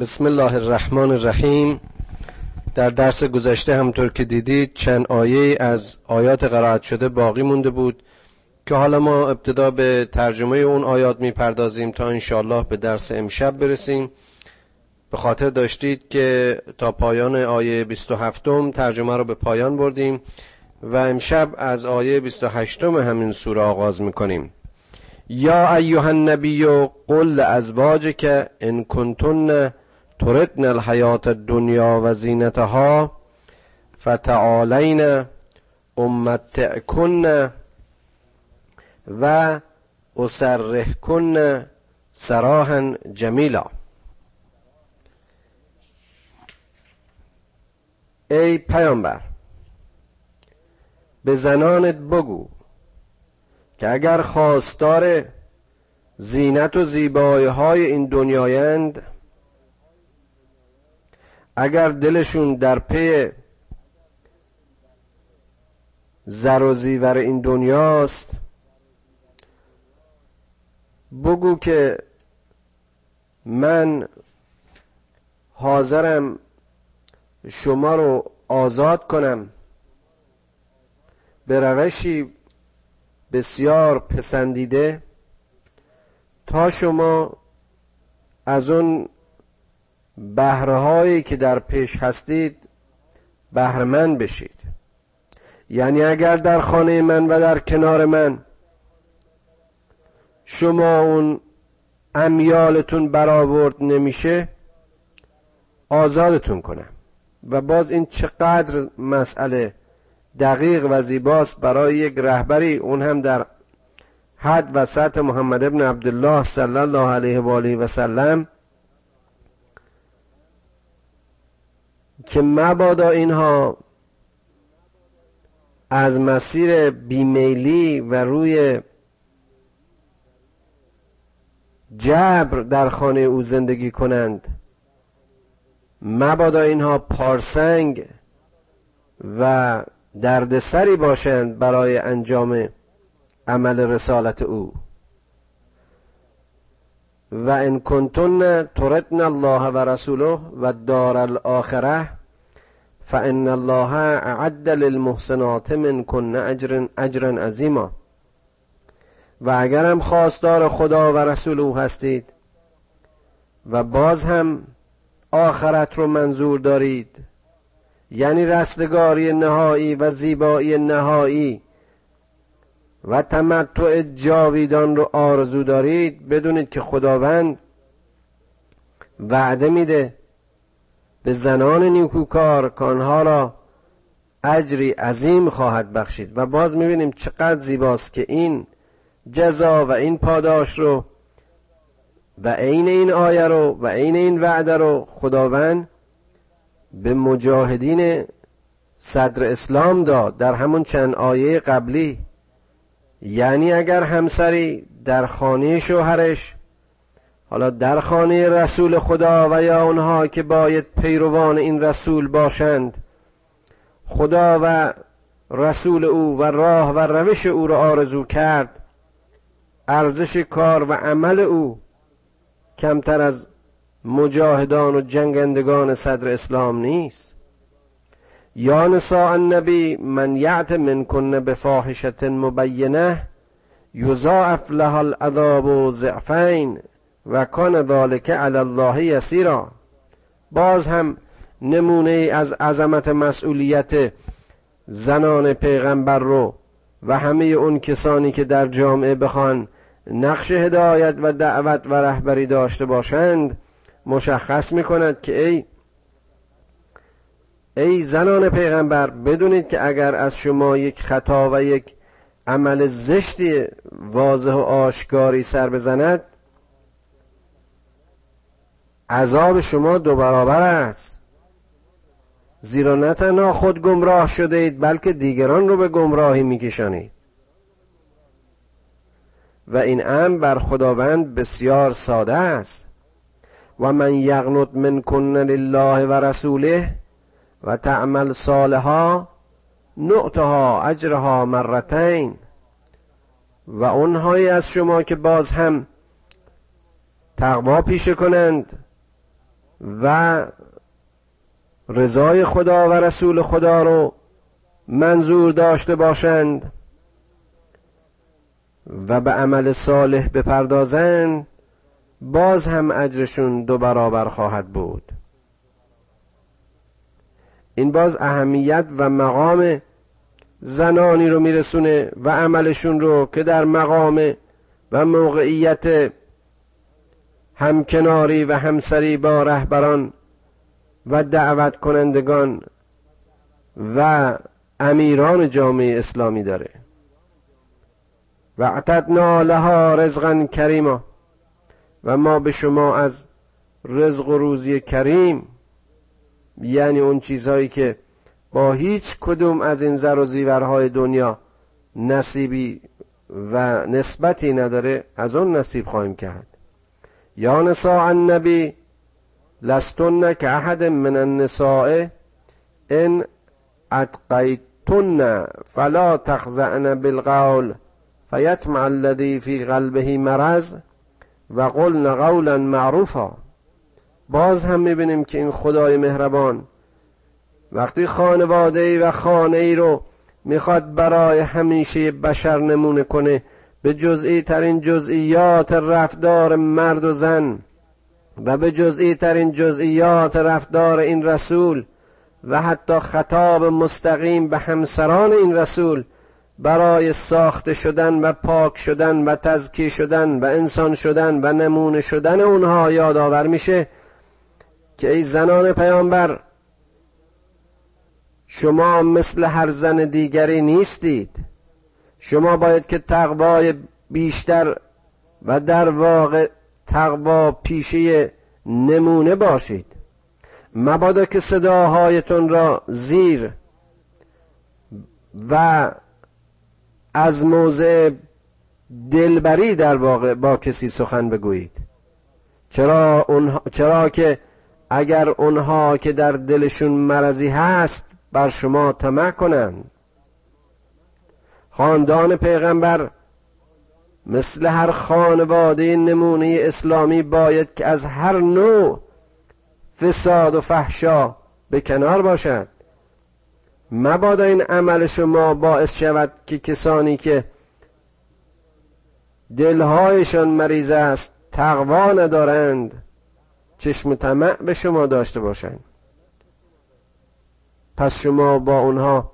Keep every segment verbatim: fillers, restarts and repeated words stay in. بسم الله الرحمن الرحیم. در درس گذشته همطور که دیدید چند آیه از آیات قرائت شده باقی مونده بود که حالا ما ابتدا به ترجمه اون آیات میپردازیم تا انشاءالله به درس امشب برسیم. به خاطر داشتید که تا پایان آیه بیست و هفت ترجمه رو به پایان بردیم و امشب از آیه بیست و هشت همین سوره آغاز میکنیم. یا ایها النبی قل لازواجک ان کنتن تردن الحیات الدنیا و زینتها فتعالین امتعکن و اسرحکن سراحا جمیلا. ای پیامبر، به زنانت بگو که اگر خواستار زینت و زیبایی های این دنیایند، اگر دلشون در پی زر و زیور این دنیاست، بگو که من حاضرم شما رو آزاد کنم به روشی بسیار پسندیده تا شما از اون بهره هایی که در پیش هستید بهرمند بشید. یعنی اگر در خانه من و در کنار من شما اون امیالتون برآورد نمیشه، آزادتون کنم. و باز این چقدر مسئله دقیق و زیباست برای یک رهبری، اون هم در حد و سطح محمد ابن عبدالله صلی الله علیه و آله و سلم، که مبادا اینها از مسیر بیمیلی و روی جبر در خانه او زندگی کنند، مبادا اینها پارسنگ و دردسری باشند برای انجام عمل رسالت او. و ان کنتن تردن الله و رسوله و دار الاخره فان الله اعد للمحسنات منکن اجرا اجرا عظیما. و اگر هم خواستار خدا و رسول او هستید و باز هم آخرت رو منظور دارید، یعنی رستگاری نهایی و زیبایی نهایی و تمتع جاویدان رو آرزو دارید، بدونید که خداوند وعده میده به زنان نیکوکار که آنها را اجری عظیم خواهد بخشید. و باز میبینیم چقدر زیباست که این جزا و این پاداش رو و عین این آیه رو و عین این وعده رو خداوند به مجاهدین صدر اسلام داد در همون چند آیه قبلی. یعنی اگر همسری در خانه شوهرش، حالا در خانه رسول خدا و یا اونها که باید پیروان این رسول باشند، خدا و رسول او و راه و روش او را آرزو کرد، ارزش کار و عمل او کمتر از مجاهدان و جنگندگان صدر اسلام نیست. یا نساء النبی من یعت منکن بفاحشه مبینه یضاعف لها العذاب ضعفین و کان ذلک علی الله یسیرا. باز هم نمونه از عظمت مسئولیت زنان پیغمبر رو و همه اون کسانی که در جامعه بخوان نقش هدایت و دعوت و رهبری داشته باشند مشخص میکند که ای ای زنان پیغمبر، بدونید که اگر از شما یک خطا و یک عمل زشتی واضح و آشکاری سر بزند، عذاب شما دو برابر است. زیرا نه تنها خود گمراه شده اید بلکه دیگران رو به گمراهی میکشانید. و این امر بر خداوند بسیار ساده است. و من یقنط منکن لله و رسوله و تعمل صالحا نؤتها اجرها مرتین. و اونهایی از شما که باز هم تقوا پیشه کنند و رضای خدا و رسول خدا رو منظور داشته باشند و به عمل صالح بپردازند، باز هم اجرشون دو برابر خواهد بود. این باز اهمیت و مقام زنانی رو میرسونه و عملشون رو که در مقام و موقعیت همکناری و همسری با رهبران و دعوت کنندگان و امیران جامعه اسلامی داره. و اعتدنا لها رزقا کریما، و ما به شما از رزق و روزی کریم، یعنی اون چیزهایی که با هیچ کدوم از این زر و زیورهای دنیا نصیبی و نسبتی نداره، از اون نصیب خواهیم کرد. یا نساء النبی لستن که احد من النساء ان اتقیتن فلا تخزعن بالقول فیطمع الذی فی قلبه مرض و قلن قولا معروفا. باز هم میبینیم که این خدای مهربان وقتی خانواده‌ای و خانه‌ای رو میخواد برای همیشه بشر نمونه کنه، به جزئی ترین جزئیات رفتار مرد و زن و به جزئی ترین جزئیات رفتار این رسول و حتی خطاب مستقیم به همسران این رسول برای ساخته شدن و پاک شدن و تزکی شدن و انسان شدن و نمونه شدن اونها یادآور میشه که ای زنان پیامبر، شما مثل هر زن دیگری نیستید، شما باید که تقوای بیشتر و در واقع تقوا پیشه نمونه باشید. مبادا که صداهایتون را زیر و از موضع دلبری در واقع با کسی سخن بگویید، چرا, اونها... چرا که اگر اونها که در دلشون مرضی هست بر شما طمع کنند. خاندان پیغمبر مثل هر خانواده نمونه اسلامی باید که از هر نوع فساد و فحشا به کنار باشد. مبادا این عمل شما باعث شود که کسانی که دلهایشان مریض است، تقوا ندارند، چشم طمع به شما داشته باشند. پس شما با اونها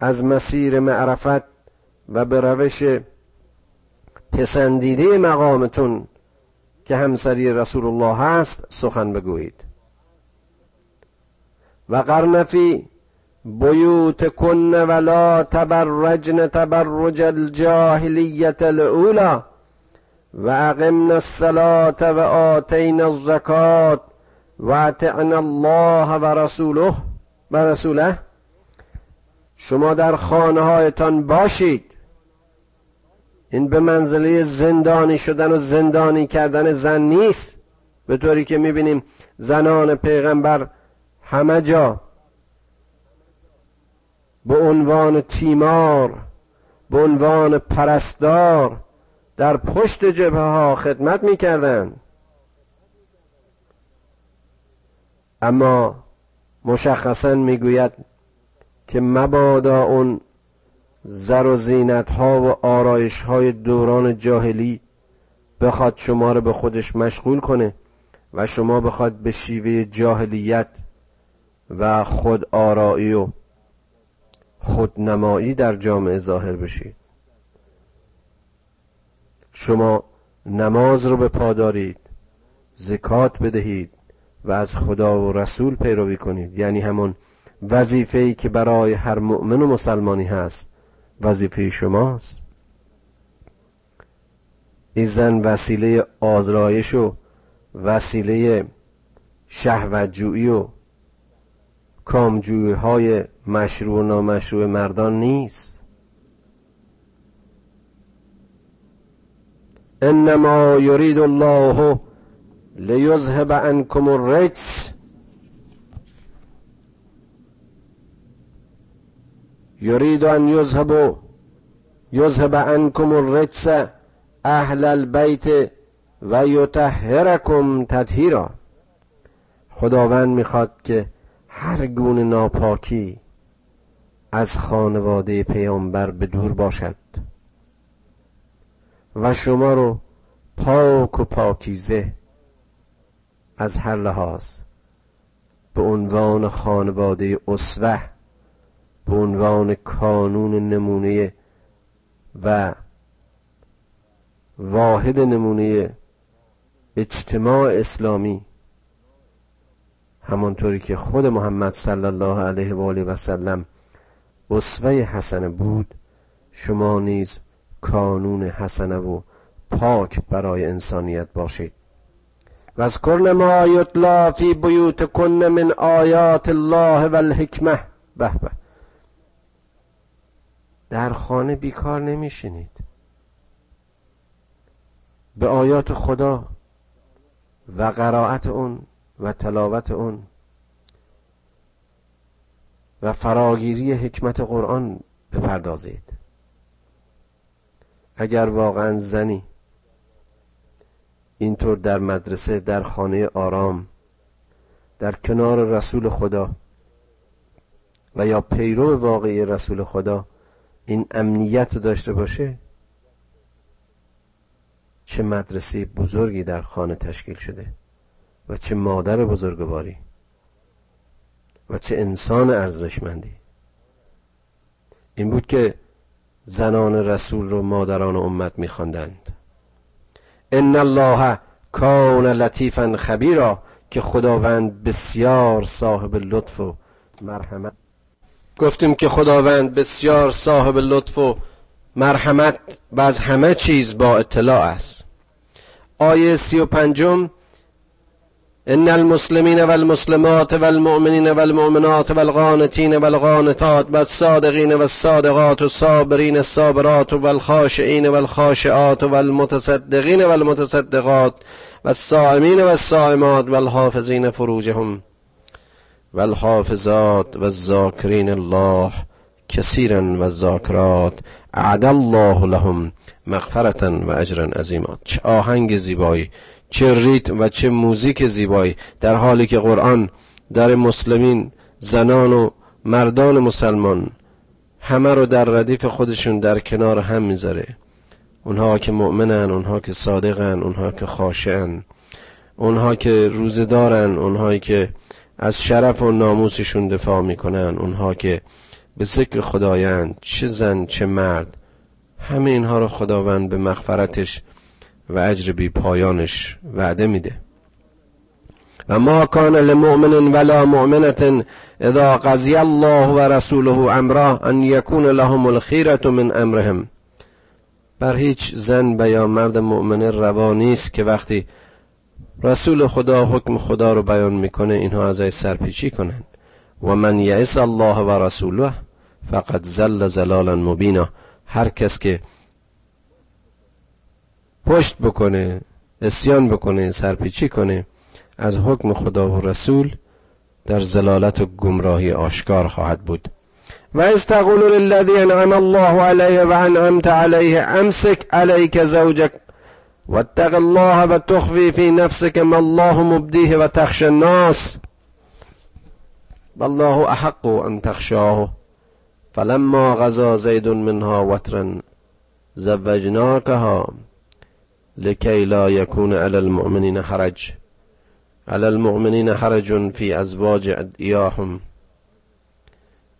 از مسیر معرفت و به روش پسندیده مقامتون که همسری رسول الله هست سخن بگویید. و قرن فی بیوتکن ولا تبرجن تبرج الجاهلیت الاولی و اقمنا الصلاة و آتینا الزکات و اطعنا الله و رسوله و رسوله. شما در خانه هایتان باشید. این به منزله زندانی شدن و زندانی کردن زن نیست، به طوری که میبینیم زنان پیغمبر همه جا به عنوان تیمار، به عنوان پرستار در پشت جبهه ها خدمت میکردند. اما مشخصا میگوید که مبادا اون زر و زینت ها و آرایش های دوران جاهلی بخواد شما رو به خودش مشغول کنه و شما بخواد به شیوه جاهلیت و خود آرایی و خودنمایی در جامعه ظاهر بشید. شما نماز رو به پا دارید، زکات بدهید و از خدا و رسول پیروی کنید، یعنی همون وظیفه‌ای که برای هر مؤمن و مسلمانی هست وظیفه شماست. این زن وسیله آزرایش و وسیله شهوتجویی و کامجویی های مشروع و نامشروع مردان نیست. انما یرید الله لیذهب عنکم الرجس یرید ان یذهب یذهب عنکم الرجس اهل البیت و یطهرکم تطهیرا. خداوند میخواد که هر گونه ناپاکی از خانواده پیامبر به دور باشد و شما رو پاک و پاکیزه از هر لحاظ به عنوان خانواده اسوه، به عنوان کانون نمونه و واحد نمونه اجتماع اسلامی، همانطوری که خود محمد صلی الله علیه و آله و سلم اسوه حسن بود، شما نیز کانون حسنه و پاک برای انسانیت باشید. واذکرن ما یتلی فی بیوتکن من آیات الله و الحکمه. به به، در خانه بیکار نمیشینید، به آیات خدا و قرائت اون و تلاوت اون و فراگیری حکمت قرآن بپردازید. اگر واقعا زنی اینطور در مدرسه، در خانه آرام، در کنار رسول خدا و یا پیرو واقعی رسول خدا این امنیت رو داشته باشه، چه مدرسه بزرگی در خانه تشکیل شده و چه مادر بزرگواری و چه انسان ارزشمندی. این بود که زنان رسول رو مادران امت می‌خواندند. ان الله کان لطیفا خبیرا، که خداوند بسیار صاحب لطف و مرحمت. گفتیم که خداوند بسیار صاحب لطف و مرحمت و از همه چیز با اطلاع است. آیه سی و پنجم، ان المسلمین و المسلمات و المؤمنین و المؤمنات و القانتین و القانتات و الصادقین و الصادقات و الصابرین و الصابرات و الخاشعین و الخاشعات و المتصدقین و المتصدقات و الصائمین و الصائمات و الحافظین فروجهم و الحافظات و الذاکرین الله کثیرا و الذاکرات اعد الله لهم مغفرة و اجرا عظیما. چه آهنگ زیبایی، چه ریتم و چه موزیک زیبایی، در حالی که قرآن در مسلمین، زنان و مردان مسلمان، همه رو در ردیف خودشون در کنار هم میذاره. اونها که مؤمنن، اونها که صادقن، اونها که خاشعن، اونها که روزدارن، اونها که از شرف و ناموسشون دفاع میکنن، اونها که به ذکر خدایند، چه زن چه مرد، همه اینها رو خداوند به مغفرتش و اجر بی پایانش وعده میده. و ما کان لمؤمن ولا مؤمنة اذا قضی الله و رسوله امرا ان یکون لهم الخیرة من امرهم. بر هیچ زن و یا مرد مؤمن روا نیست که وقتی رسول خدا حکم خدا رو بیان میکنه اینها ازش سرپیچی کنند. و من یعص الله و رسوله فقد زل زلالا مبینا. هر کس که پشت بکنه، عصیان بکنه، سرپیچی کنه از حکم خدا و رسول، در ضلالت و گمراهی آشکار خواهد بود. و اذ تقول للذی انعم الله علیه و انعمت علیه امسک علیک زوجک واتق الله و تخفی فی نفسک ما الله مبدیه و تخشی الناس والله احق ان تخشاه فلما قضی زید منها وطرا زوجناکها لکی لا یکون علی المؤمنین حرج علی المؤمنین حرج فی ازواج ادعیاهم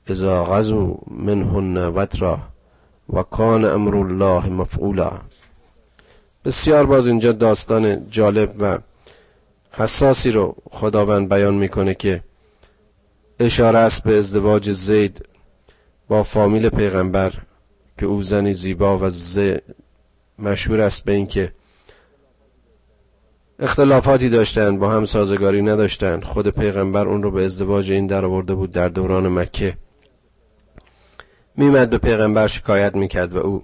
اذا غزو منهن وطرا و کان امر الله مفعولا. بسیار باز اینجا داستان جالب و حساسی رو خداوند بیان میکنه که اشاره است به ازدواج زید با فامیل پیغمبر، که او زنی زیبا و ز... مشهور است به این که اختلافاتی داشتند، با هم سازگاری نداشتند. خود پیغمبر اون رو به ازدواج این در آورده بود. در دوران مکه میمد به پیغمبر شکایت میکرد و او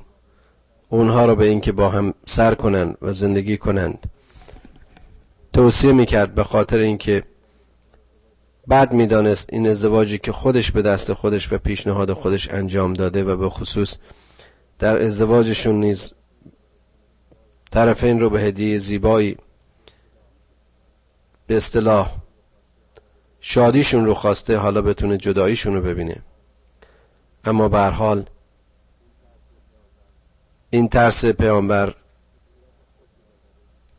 اونها رو به این که با هم سر کنند و زندگی کنند توصیه میکرد، به خاطر اینکه بعد میدانست این ازدواجی که خودش به دست خودش و پیشنهاد خودش انجام داده و به خصوص در ازدواجشون نیز طرفین رو به هدیه زیبایی به اصطلاح شادیشون رو خواسته، حالا بتونه جداییشون رو ببینه. اما به هر حال این ترس پیامبر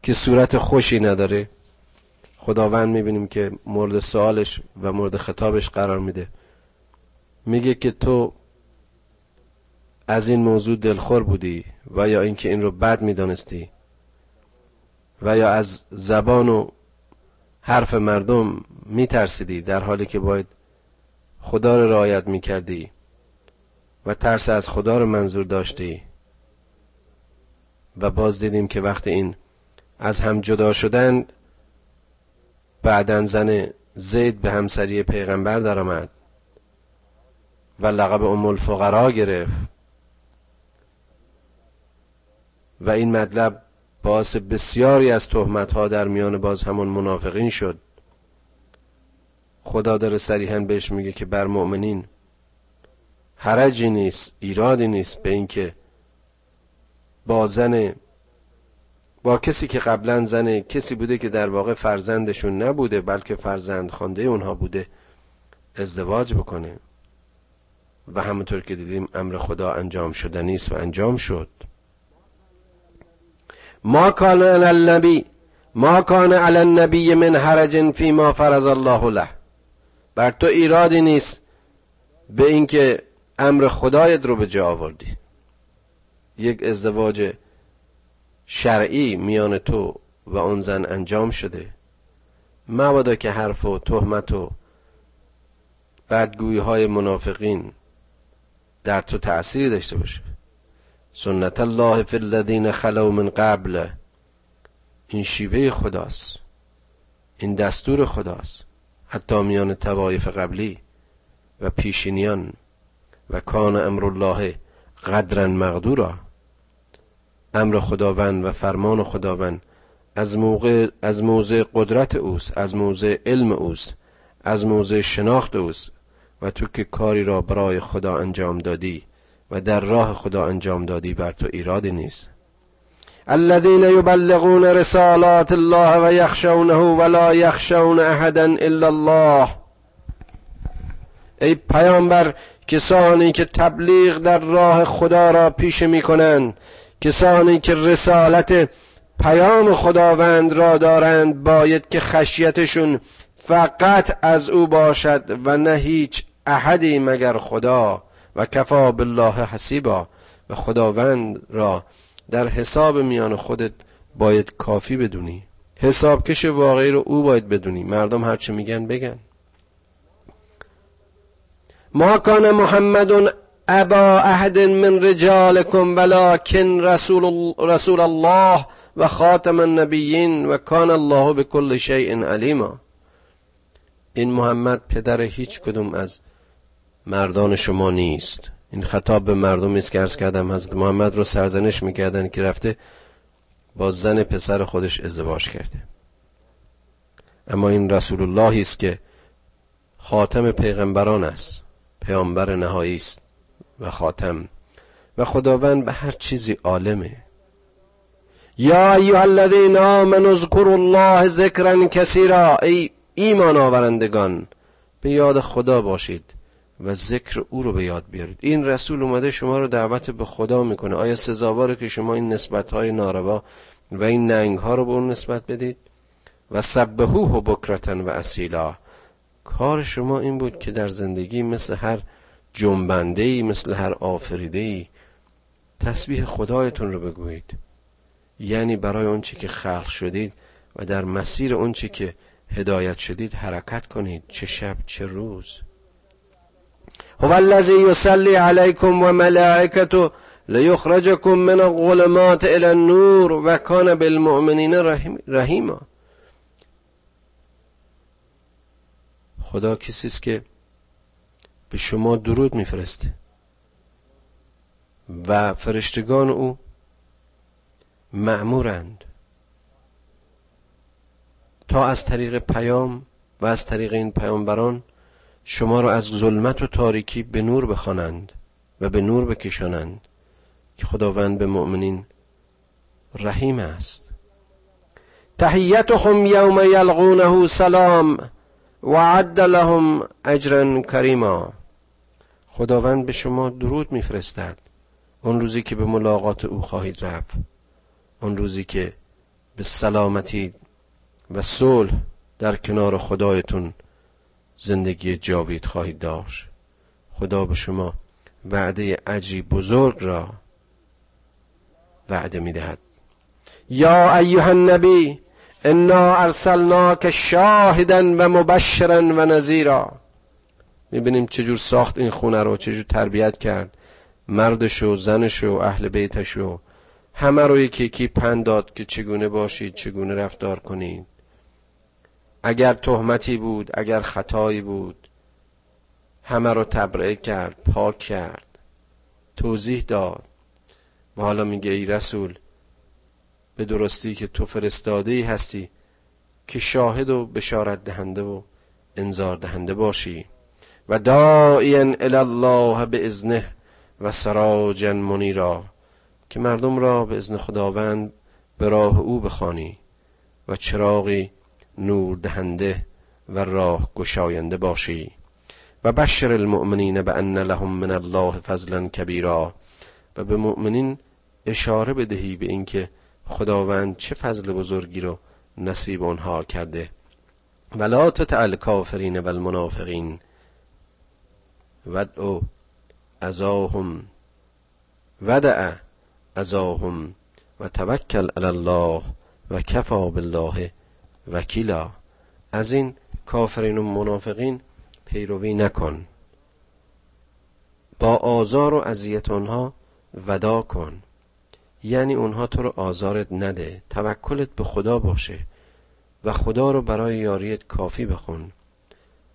که صورت خوشی نداره، خداوند میبینیم که مورد سوالش و مورد خطابش قرار میده. میگه که تو از این موضوع دلخور بودی و یا اینکه این رو بد میدانستی و یا از زبان و حرف مردم میترسیدی، در حالی که باید خدا رو رعایت میکردی و ترس از خدا رو منظور داشتی. و باز دیدیم که وقتی این از هم جدا شدن، بعدن زن زید به همسری پیغمبر در آمد و لقب ام الفقراء گرفت و این مطلب باعث بسیاری از تهمت‌ها در میان باز همون منافقین شد. خدا داره صریحاً بهش میگه که بر مؤمنین حرجی نیست، ایرادی نیست به این که با زن، با کسی که قبلا زن کسی بوده که در واقع فرزندشون نبوده بلکه فرزند خوانده اونها بوده ازدواج بکنه. و همونطور که دیدیم امر خدا انجام شدنی است و انجام شد. ما کان علی النبی ما کان علی النبی من حرج فی ما فرض الله له. بر تو ایرادی نیست به اینکه امر خدایت رو به جا آوردی. یک ازدواج شرعی میان تو و اون زن انجام شده، مبادا که حرف و تهمت و بدگویی های منافقین در تو تأثیر داشته باشه. سنت الله فی الذین خلو من قبل. این شیوه خداست، این دستور خداست، حتی میان طوایف قبلی و پیشینیان. و کان امر الله قدرا مقدورا. امر خداوند و فرمان خداوند از موقع از موضع قدرت اوست، از موضع علم اوست، از موضع شناخت اوست. و تو که کاری را برای خدا انجام دادی و در راه خدا انجام دادی بر تو ایرادی نیست. الذين يبلغون رسالات الله و یخشونه ولا یخشون احدا الا الله. ای پیامبر، کسانی که تبلیغ در راه خدا را پیشه میکنند، کسانی که رسالت پیام خداوند را دارند، باید که خشیتشون فقط از او باشد و نه هیچ احدی مگر خدا. و کفا بالله حسیبا. و خداوند را در حساب میان خودت باید کافی بدونی. حساب کش واقعی رو او باید بدونی. مردم هر چی میگن بگن. ما کان محمد ابا احد من رجالکم ولکن رسول رسول الله و خاتم النبیین و کان الله بكل شیء علیما. این محمد پدر هیچ کدوم از مردان شما نیست. این خطاب به مردمی است که عرض کردم حضرت محمد رو سرزنش میکردن که رفته با زن پسر خودش ازدواج کرده. اما این رسول الله است که خاتم پیغمبران است، پیامبر نهایی است و خاتم. و خداوند به هر چیزی عالمه. یا ایها الذین آمنوا اذکروا الله ذکرا کثیرا. ای ایمان آورندگان، به یاد خدا باشید و ذکر او رو به یاد بیارید. این رسول اومده شما رو دعوت به خدا میکنه. آیا سزاواره که شما این نسبت های ناروا و این ننگ ها رو به اون نسبت بدید؟ و سبحوه بکرة و اصیلا. کار شما این بود که در زندگی مثل هر جنبنده‌ای، مثل هر آفریده‌ای تسبیح خدایتون رو بگویید. یعنی برای اون چی که خلق شدید و در مسیر اون چی که هدایت شدید حرکت کنید، چه شب چه روز. هو الذی یصلی علیکم و ملائکته لیخرجکم من الظلمات الی النور و کان بالمؤمنین رحیما. خدا کسی است که به شما درود میفرسته و فرشتگان او مأمورند تا از طریق پیام و از طریق این پیامبران شما را از ظلمت و تاریکی به نور بخوانند و به نور بکشانند، که خداوند به مؤمنین رحیم است. تحیتهم یوم یلقونه سلام وعد لهم اجرا کریما. خداوند به شما درود میفرستد اون روزی که به ملاقات او خواهید رفت، اون روزی که به سلامتی و صلح در کنار خدایتون زندگی جاوید خواهید داشت. خدا به شما وعده عجیب بزرگ را وعده میدهد. یا ایها النبی انا ارسلناک شاهدا و مبشرا و نذیرا. میبینیم چجور ساخت این خونه رو، چجور تربیت کرد مردش و زنش و اهل بیتش و همه رو یکی یکی پند داد که چگونه باشید، چگونه رفتار کنید. اگر تهمتی بود، اگر خطایی بود، همه رو تبرئه کرد، پاک کرد، توضیح داد. و حالا میگه ای رسول، به درستی که تو فرستاده‌ای هستی که شاهد و بشارت دهنده و انذار دهنده باشی. و داعیا الی الله باذنه و سراجا منیرا، که مردم را به اذن خداوند به راه او بخوانی و چراغی نور دهنده و راه گشاینده باشی. و بشر المؤمنین بان لهم من الله فضلا کبیرا، و به مؤمنین اشاره بدهی به اینکه خداوند چه فضل بزرگی رو نصیب آنها کرده. ولا تطع الکافرین و المنافقین ودع اذاهم ودع اذاهم و توکل علی الله و کفا بالله وکیلا. از این کافرین و منافقین پیروی نکن، با آزار و اذیت آنها وداع کن، یعنی اونها تو رو آزارت نده، توکلت به خدا باشه و خدا رو برای یاریت کافی بخون.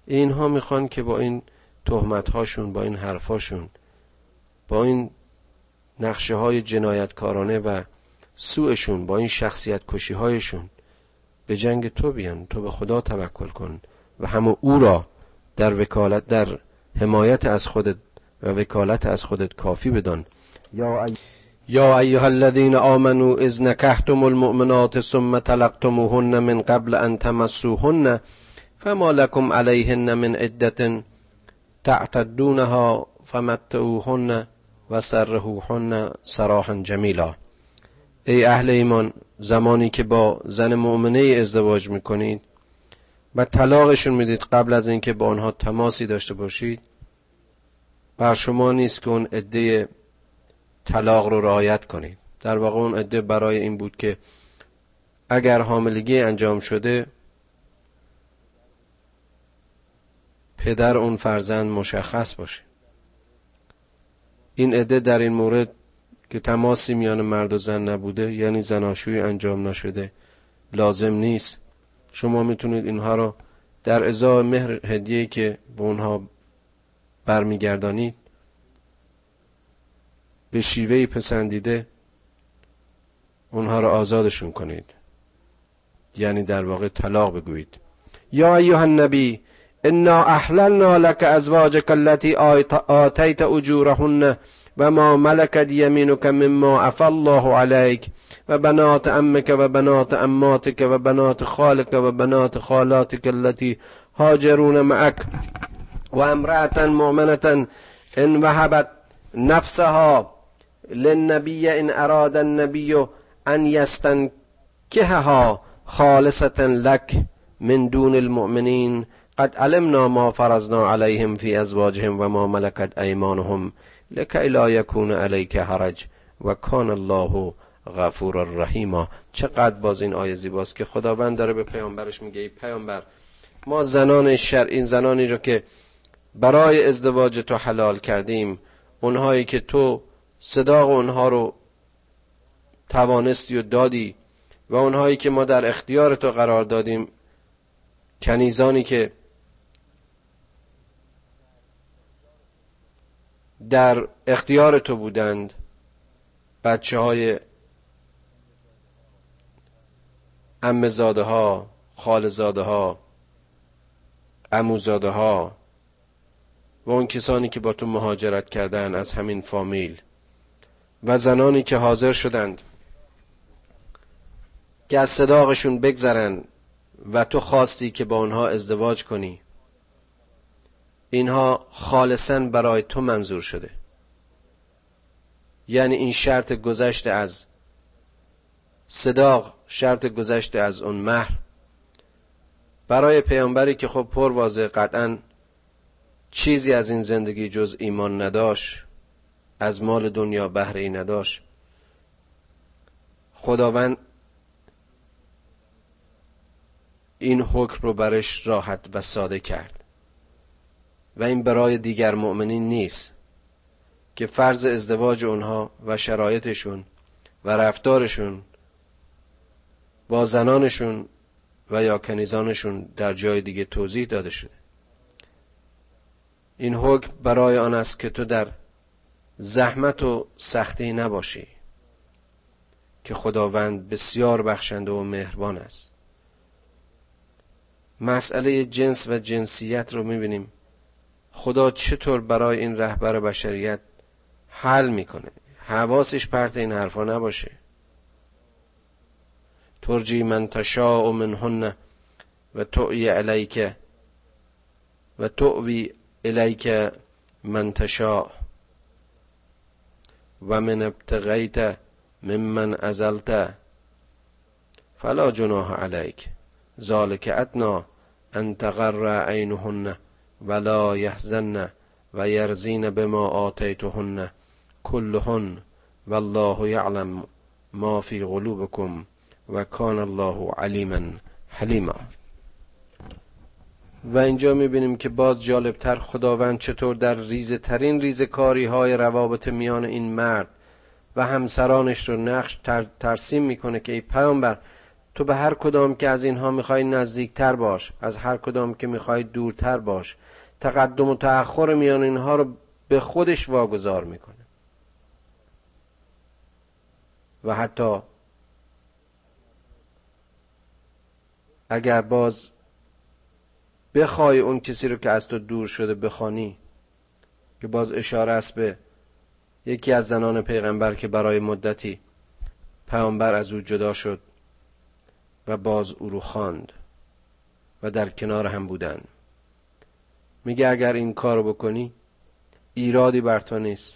اینها میخوان که با این تهمت‌هاشون، با این حرفاشون، با این نقشه‌های جنایتکارانه و سوءشون، با این شخصیت کشی‌هایشون به جنگ تو بیان. تو به خدا توکل کن و همه او را در وکالت، در حمایت از خودت و وکالت از خودت کافی بدان. یا ای یا ایها الذین آمنوا اذ نکحتم المؤمنات ثم طلقتموهن من قبل ان تمسوهن فما لكم علیهن من عدة تعتدونها فمتعوهن وسرحوهن سراحا جمیلا. ای اهل ایمان، زمانی که با زن مؤمنه ازدواج میکنید و طلاقشون میدید قبل از اینکه با آنها تماسی داشته باشید، بر شما نیست که اون عده طلاق رو رعایت کنید. در واقع اون عده برای این بود که اگر حاملگی انجام شده، پدر اون فرزند مشخص باشه. این عده در این مورد که تماسی میان مرد و زن نبوده، یعنی زناشویی انجام نشده، لازم نیست. شما میتونید اینها رو در ازای مهر هدیه‌ای که به اونها برمیگردانید به شیوهی پسندیده اونها را آزادشون کنید، یعنی در واقع طلاق بگویید. یا ایها النبی انا احللنا لك ازواجك التي آتيت اجورهن وما ملكت يمينك مما عفا الله عليك وبنات عمك وبنات عماتك وبنات خالك وبنات خالاتك التي هاجرون معك وامرأة مؤمنة ان وهبت نفسها للنبي إن أراد النبي أن يستنكحها خالصة لك من دون المؤمنين قد علمنا ما فرضنا عليهم في أزواجهم وما ملكت أيمانهم لكي لا يكون عليك حرج وكان الله غفورا رحيما. چقدر باز این آیه زیباست که خداوند داره به پیامبرش میگه ای پیامبر، ما زنان شرعی، زنانی رو که برای ازدواج تو حلال کردیم، اونهایی که تو صداق اونها رو توانستی و دادی و اونهایی که ما در اختیار تو قرار دادیم، کنیزانی که در اختیار تو بودند، بچه های عمزاده ها، خالزاده ها، عموزاده ها و اون کسانی که با تو مهاجرت کردن از همین فامیل و زنانی که حاضر شدند که از صداقشون بگذرن و تو خواستی که با آنها ازدواج کنی، اینها خالصاً برای تو منظور شده. یعنی این شرط گذشته از صداق، شرط گذشته از اون مهر، برای پیامبری که خب پر واضح قطعاً چیزی از این زندگی جز ایمان نداشت، از مال دنیا بهره‌ای نداشت، خداوند این حکم رو برش راحت و ساده کرد. و این برای دیگر مؤمنین نیست که فرض ازدواج اونها و شرایطشون و رفتارشون با زنانشون و یا کنیزانشون در جای دیگه توضیح داده شده. این حکم برای آن است که تو در زحمت و سختی نباشی، که خداوند بسیار بخشنده و مهربان است. مسئله جنس و جنسیت رو میبینیم خدا چطور برای این رهبر بشریت حل میکنه. حواسش پرت این حرفا نباشه. ترجی من تشاء منهن و تؤوی الیک و تؤوی الیک من تشاء و من ابتغیت ممن ازلت فلا جناح علیک ذالک ادنا ان تقر عینهن ولا یحزن و یرزین بما آتیتهن کلهن والله یعلم ما فی قلوبکم و کان الله علیما حلیما. و اینجا میبینیم که باز جالبتر خداوند چطور در ریزه ترین ریزه کاری های روابط میان این مرد و همسرانش رو نقش تر ترسیم میکنه که ای پیامبر، تو به هر کدام که از اینها میخوای نزدیکتر باش، از هر کدام که میخوای دورتر باش. تقدم و تأخر میان اینها رو به خودش واگذار میکنه و حتی اگر باز بخوای اون کسی رو که از تو دور شده بخوانی، که باز اشاره است به یکی از زنان پیغمبر که برای مدتی پیامبر از او جدا شد و باز او رو خواند و در کنار هم بودن. میگه اگر این کارو بکنی ایرادی بر تو نیست،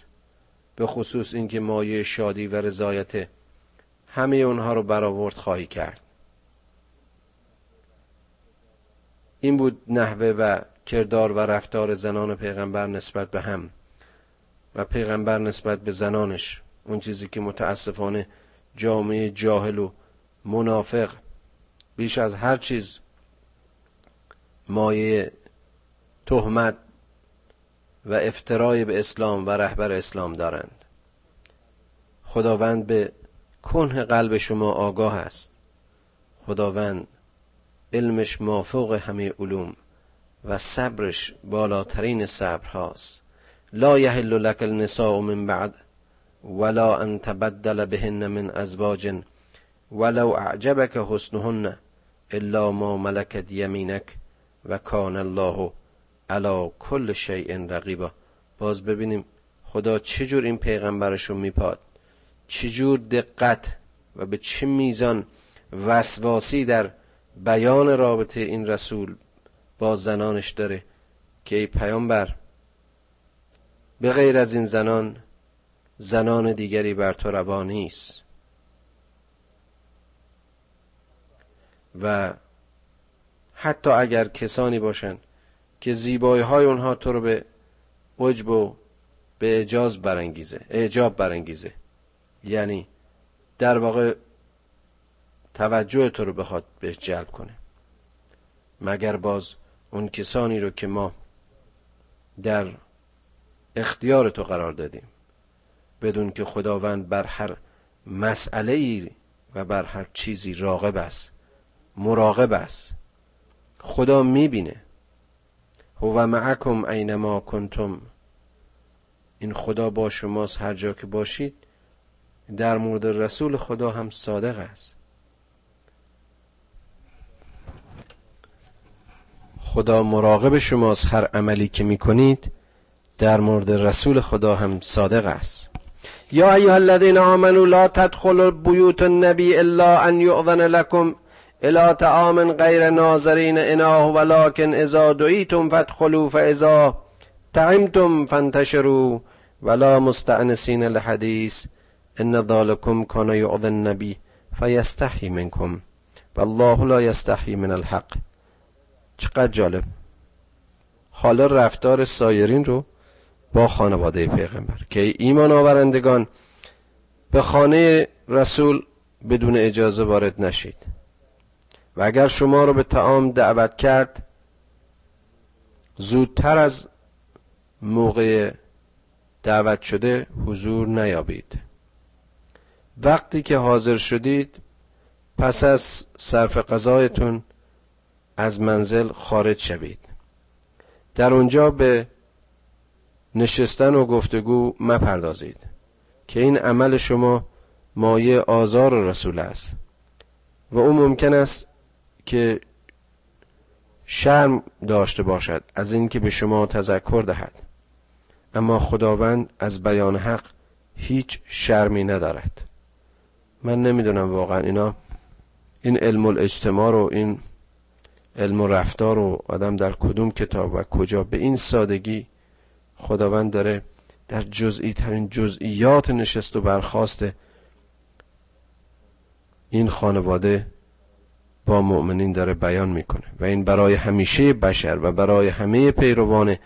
به خصوص اینکه مایه شادی و رضایت همه اونها رو برآورد خواهی کرد. این بود نحوه و کردار و رفتار زنان پیغمبر نسبت به هم و پیغمبر نسبت به زنانش، اون چیزی که متاسفانه جامعه جاهل و منافق بیش از هر چیز مایه تهمت و افترای به اسلام و رهبر اسلام دارند. خداوند به کنه قلب شما آگاه است. خداوند علمش مافوق همه علوم و صبرش بالاترین صبر هاست. لا یحل لک النساء من بعد ولا ان تبدل بهن من ازواج ولو اعجبك حسنهن الا ما ملكت يمينك و كان الله على كل شيء رقيبا. باز ببینیم خدا چجور این پیغمبرش رو میپاد، چجور دقت و به چه میزان وسواسی در بیان رابطه این رسول با زنانش داره که ای پیامبر، به غیر از این زنان زنان دیگری بر تو روا نیست. و حتی اگر کسانی باشند که زیبایی های اونها تو رو به عجب و به اعجاز برانگیزه، اعجاب برانگیزه، یعنی در واقع توجه تو رو بخواد به جلب کنه، مگر باز اون کسانی رو که ما در اختیار تو قرار دادیم، بدون که خداوند بر هر مسئله‌ای و بر هر چیزی راغب است، مراقب است. خدا میبینه. هو معکم اینما کنتم. این خدا با شماست هر جا که باشید. در مورد رسول خدا هم صادق است. خدا مراقب شماست هر عملی که میکنید. در مورد رسول خدا هم صادق است. یا ایها الذین آمنوا لا تدخلوا بیوت النبی الا ان یؤذن لكم الا طعام غیر ناظرین اناه ولکن اذا دعیتم فادخلوا فاذا طعمتم فانتشروا ولا مستأنسین لحدیث ان ذلکم کان یعظی النبی فیستحی منکم والله لا یستحی من الحق. چقدر جالب. حالا رفتار سایرین رو با خانواده پیغمبر که ایمان آورندگان به خانه رسول بدون اجازه وارد نشید و اگر شما رو به طعام دعوت کرد زودتر از موقع دعوت شده حضور نیابید. وقتی که حاضر شدید پس از صرف غذایتون از منزل خارج شوید. در اونجا به نشستن و گفتگو مپردازید که این عمل شما مایه آزار رسول است و او ممکن است که شرم داشته باشد از اینکه به شما تذکر دهد، اما خداوند از بیان حق هیچ شرمی ندارد. من نمیدونم واقعا اینا این علم الاجتماع رو، این علم و رفتار رو آدم در کدوم کتاب و کجا به این سادگی خداوند داره در جزئی ترین جزئیات نشست و برخاست این خانواده با مؤمنین داره بیان میکنه و این برای همیشه بشر و برای همه پیروان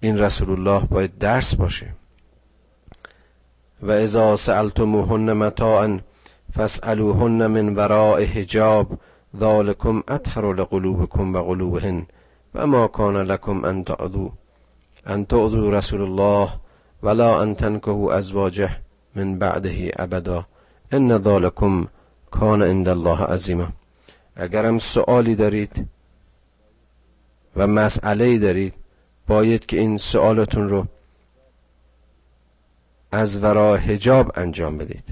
این رسول الله باید درس باشه. و اذا سألتموهن متاعا فاسألوهن من وراء حجاب ذلكم اطهر لقلوبكم و قلوبهن و ما کان لكم ان تعذوا ان تعذوا رسول الله ولا ان تنكحوا ازواجه من بعده ابدا ان ذلكم کان عند الله عظیما. اگرم سؤالی دارید و مسئله‌ای دارید باید که این سؤالتون رو از ورای حجاب انجام بدید.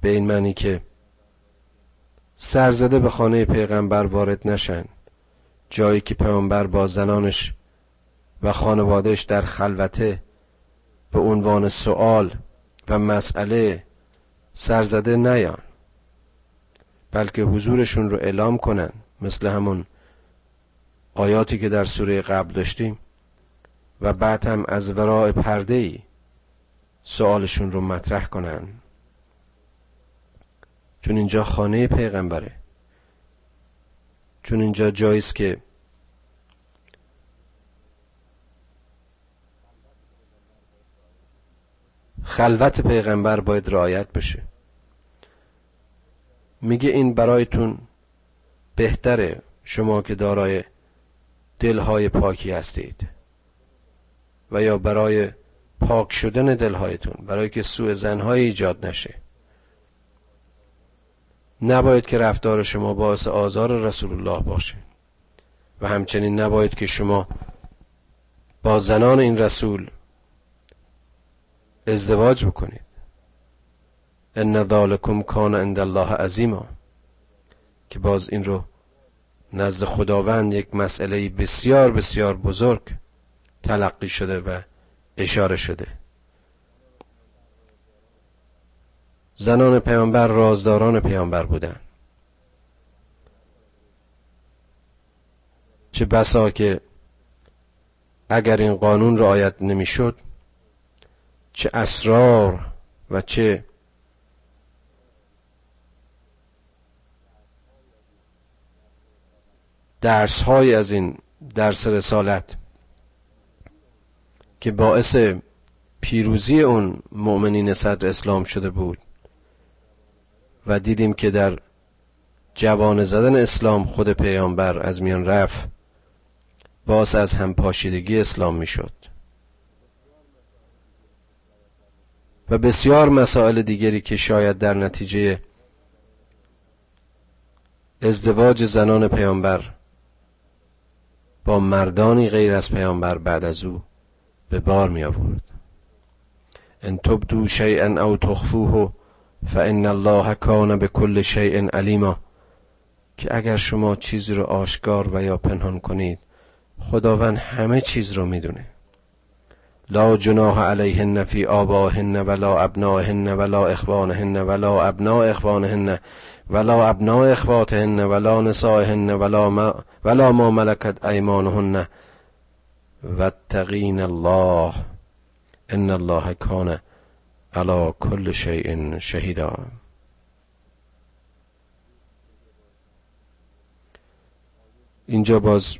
به این معنی که سرزده به خانه پیغمبر وارد نشن، جایی که پیغمبر با زنانش و خانوادهش در خلوته به عنوان سؤال و مسئله سرزده نیان، بلکه حضورشون رو اعلام کنن، مثل همون آیاتی که در سوره قبل داشتیم و بعد هم از ورای پرده‌ای سوالشون رو مطرح کنن، چون اینجا خانه پیغمبره، چون اینجا جایی است که خلوت پیغمبر باید رعایت بشه. میگه این برایتون بهتره شما که دارای دلهای پاکی هستید و یا برای پاک شدن دلهایتون، برای که سوء ظن‌های ایجاد نشه. نباید که رفتار شما باعث آزار رسول الله باشه و همچنین نباید که شما با زنان این رسول ازدواج بکنید. ان ذلکم کان عند الله عظیما، که باز این رو نزد خداوند یک مسئله بسیار بسیار بزرگ تلقی شده و اشاره شده. زنان پیامبر رازداران پیامبر بودند، چه بسا که اگر این قانون رعایت نمیشد چه اسرار و چه درس های از این درس رسالت که باعث پیروزی اون مؤمنین صدر اسلام شده بود و دیدیم که در جوان زدن اسلام خود پیامبر از میان رفت، باعث از همپاشیدگی اسلام می شد و بسیار مسائل دیگری که شاید در نتیجه ازدواج زنان پیامبر با مردانی غیر از پیامبر بعد از او به بار می آورد. ان تبدوا شیئا او تخفوه فان الله کان بكل شیء علیما، که اگر شما چیزی رو آشکار و یا پنهان کنید خداوند همه چیز رو میدونه لا جناح علیهن فی آباهن ولا ابناهن ولا اخوانهن ولا ابناء اخوانهن ولا ابناء اخواتهن ولا نسائهن ولا ما ولا ما ملکت ایمانهن واتقین الله ان الله کان علی کل شیء شهیدا. اینجا باز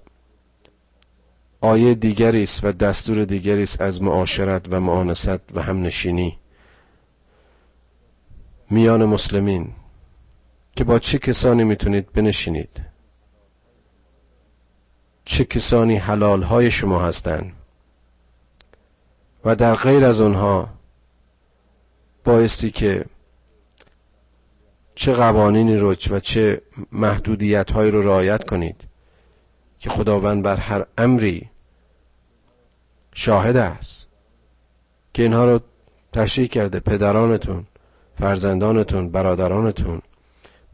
آیه دیگری است و دستور دیگری است از معاشرت و معانست و همنشینی میان مسلمین که با چه کسانی میتونید بنشینید، چه کسانی حلال های شما هستند و در غیر از اونها بایستی که چه قوانینی رو و چه محدودیت هایی رو رعایت کنید که خداوند بر هر امری شاهد است که اینها رو تشریح کرده. پدرانتون، فرزندانتون، برادرانتون،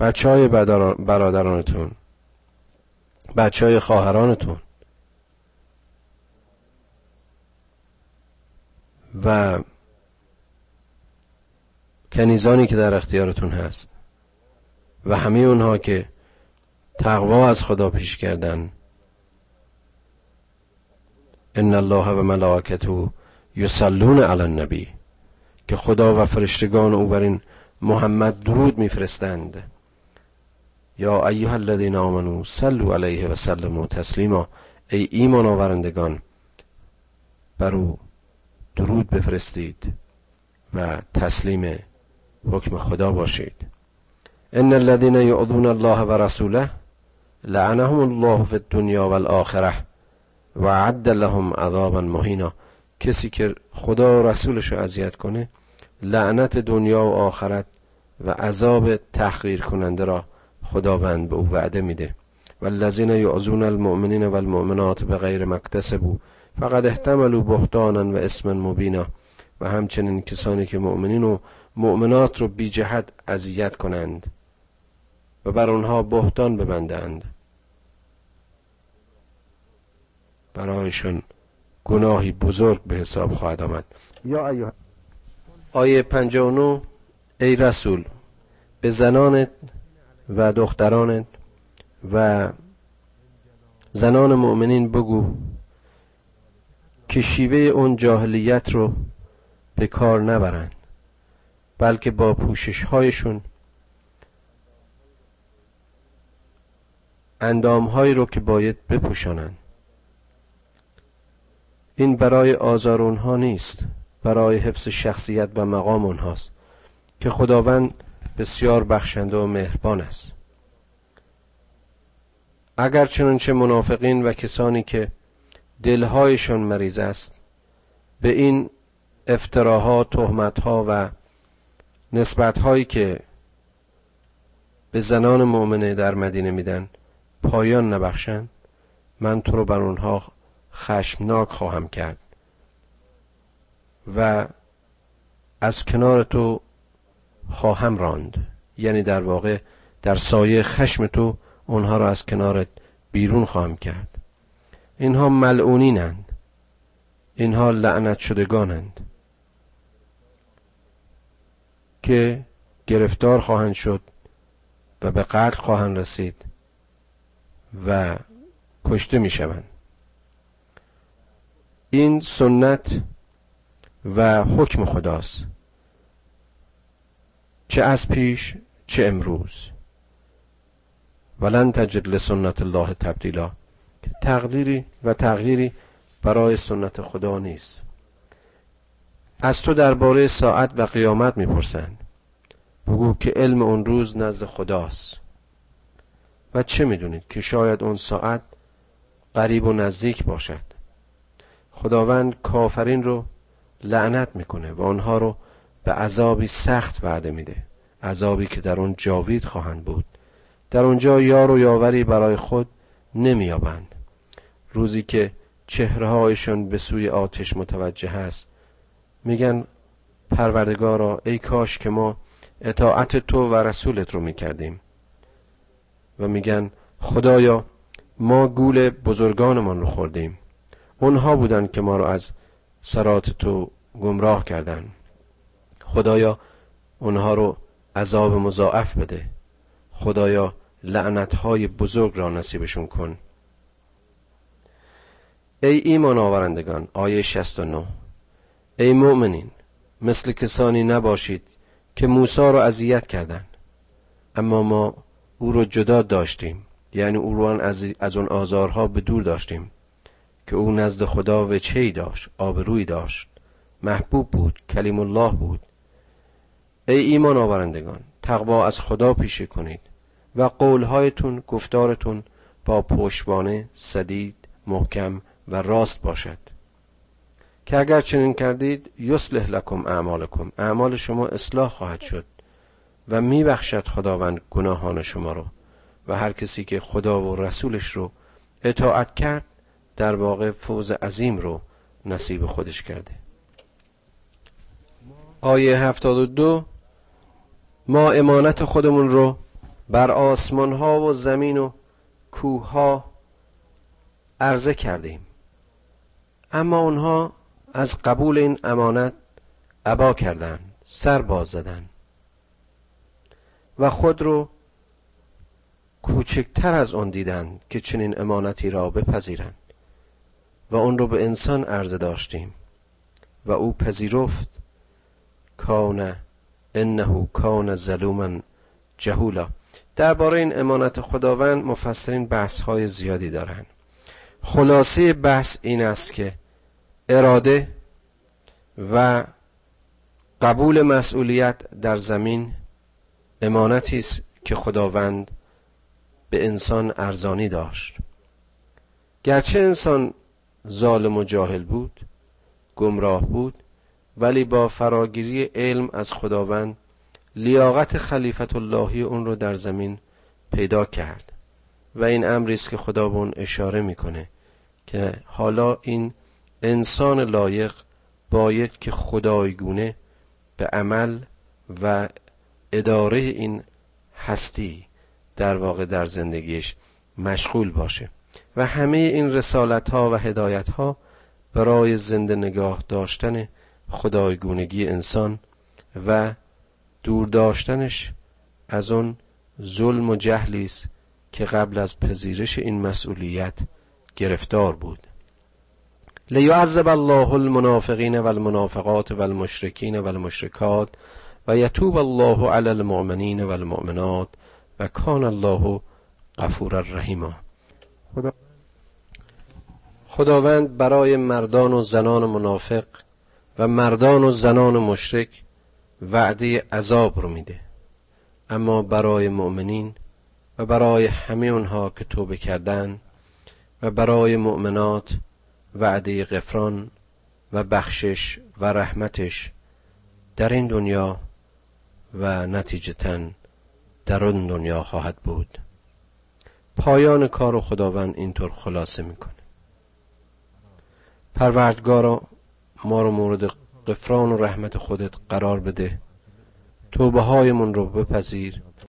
بچه های برادرانتون، بچه های خواهرانتون و کنیزانی که در اختیارتون هست و همه اونها که تقوا از خدا پیش کردن. ان الله و ملائکته یصلون علی النبی، که خدا و فرشتگان او بر این محمد درود میفرستند. یا ایها الذین آمنوا صلوا علیه و سلموا تسلیما، ای ایمان آورندگان بر او درود بفرستید و تسلیم حکم خدا باشید. ان الذین یؤذون الله و رسوله لعنهم الله فی الدنیا و الاخره و عد لهم عذابا مهینا. کسی که خدا و رسولش رو اذیت کنه لعنت دنیا و آخرت و عذاب تحقیر کننده را خداوند به او وعده میده. والذین یعزون المؤمنین والمؤمنات بغیر ما اکتسبوا فقد احتملوا بهتانا و اسما مبینا. و همچنین کسانی که مؤمنین و مؤمنات رو بی جهت اذیت کنند و بر آنها بهتان ببندند، برایشون گناهی بزرگ به حساب خواهد آمد. آیه پنجاه و نه: ای رسول، به زنانت و دخترانت و زنان مؤمنین بگو که شیوه اون جاهلیت رو به کار نبرند، بلکه با پوشش هایشون اندام هایی رو که باید بپوشانند. این برای آزار اونها نیست، برای حفظ شخصیت و مقام اونهاست که خداوند بسیار بخشنده و مهربان است. اگر چنانچه منافقین و کسانی که دلهایشون مریض است به این افتراها، تهمتها و نسبتهایی که به زنان مؤمنه در مدینه میدن پایان نبخشند، من تو رو بر اونها خشمناک خواهم کرد و از کنار تو خواهم راند. یعنی در واقع در سایه خشم تو اونها را از کنارت بیرون خواهم کرد. اینها ملعونینند، اینها لعنت شدگانند که گرفتار خواهند شد و به قتل خواهند رسید و کشته می شوند. این سنت و حکم خداست، چه از پیش چه امروز. ولن تجد لسنت الله تبدیلا، که تقدیری و تغییری برای سنت خدا نیست. از تو درباره ساعت و قیامت میپرسند، بگو که علم اون روز نزد خداست و چه میدونید که شاید اون ساعت قریب و نزدیک باشد. خداوند کافرین رو لعنت میکنه و آنها رو به عذابی سخت وعده میده، عذابی که در اون جاوید خواهند بود، در اونجا یار و یاوری برای خود نمییابند. روزی که چهره‌هایشون به سوی آتش متوجه است میگن پروردگارا ای کاش که ما اطاعت تو و رسولت رو میکردیم، و میگن خدایا ما گول بزرگانمان رو خوردیم، اونها بودن که ما رو از سرات تو گمراه کردن. خدایا اونها رو عذاب مضاعف بده. خدایا لعنتهای بزرگ را نصیبشون کن. ای ایمان آورندگان، آیه شصت و نه: ای مؤمنین، مثل کسانی نباشید که موسی را اذیت کردند، اما ما او را جدا داشتیم، یعنی او را از, از اون آزارها به دور داشتیم که او نزد خدا وجهی داشت، آبرویی داشت، محبوب بود، کلیم الله بود. ای ایمان آورندگان، تقوا از خدا پیشه کنید و قولهایتون، گفتارتون با پشتوانه سدید، محکم و راست باشد، که اگر چنین کردید یصلح لکم اعمالکم، اعمال شما اصلاح خواهد شد و میبخشد خداوند گناهان شما رو. و هر کسی که خدا و رسولش رو اطاعت کرد در واقع فوز عظیم رو نصیب خودش کرده. آیه هفتاد و دو: ما امانت خودمون رو بر آسمان ها و زمین و کوه ها عرضه کردیم، اما اونها از قبول این امانت عبا کردن، سر باز زدن و خود رو کوچکتر از آن دیدند که چنین امانتی را بپذیرند. و اون رو به انسان عرضه داشتیم و او پذیرفت. کان انه کان ظلوما جهولا. درباره این امانت خداوند مفسرین بحث های زیادی دارند. خلاصه بحث این است که اراده و قبول مسئولیت در زمین امانتی است که خداوند به انسان ارزانی داشت. گرچه انسان ظالم و جاهل بود، گمراه بود، ولی با فراگیری علم از خداوند لیاقت خلیفت اللهی اون رو در زمین پیدا کرد. و این امری است که خدا به اون اشاره میکنه که حالا این انسان لایق باید که خدایگونه به عمل و اداره این هستی در واقع در زندگیش مشغول باشه. و همه این رسالت ها و هدایت ها برای زنده نگاه داشتن خدایگونگی انسان و دور داشتنش از اون ظلم و جهلی است که قبل از پذیرش این مسئولیت گرفتار بود. لیعذب الله المنافقین و المنافقات و المشرکین و المشرکات و یتوب الله علی المؤمنین و المؤمنات و کان الله غفورا رحیما. خداوند برای مردان و زنان منافق و مردان و زنان مشرک وعده عذاب رو میده، اما برای مؤمنین و برای همه اونها که توبه کردن و برای مؤمنات وعده غفران و بخشش و رحمتش در این دنیا و نتیجتاً در اون دنیا خواهد بود. پایان کار خداوند اینطور خلاصه میکنه: پروردگارا، ما رو مورد غفران و رحمت خودت قرار بده، توبه هایمون رو بپذیر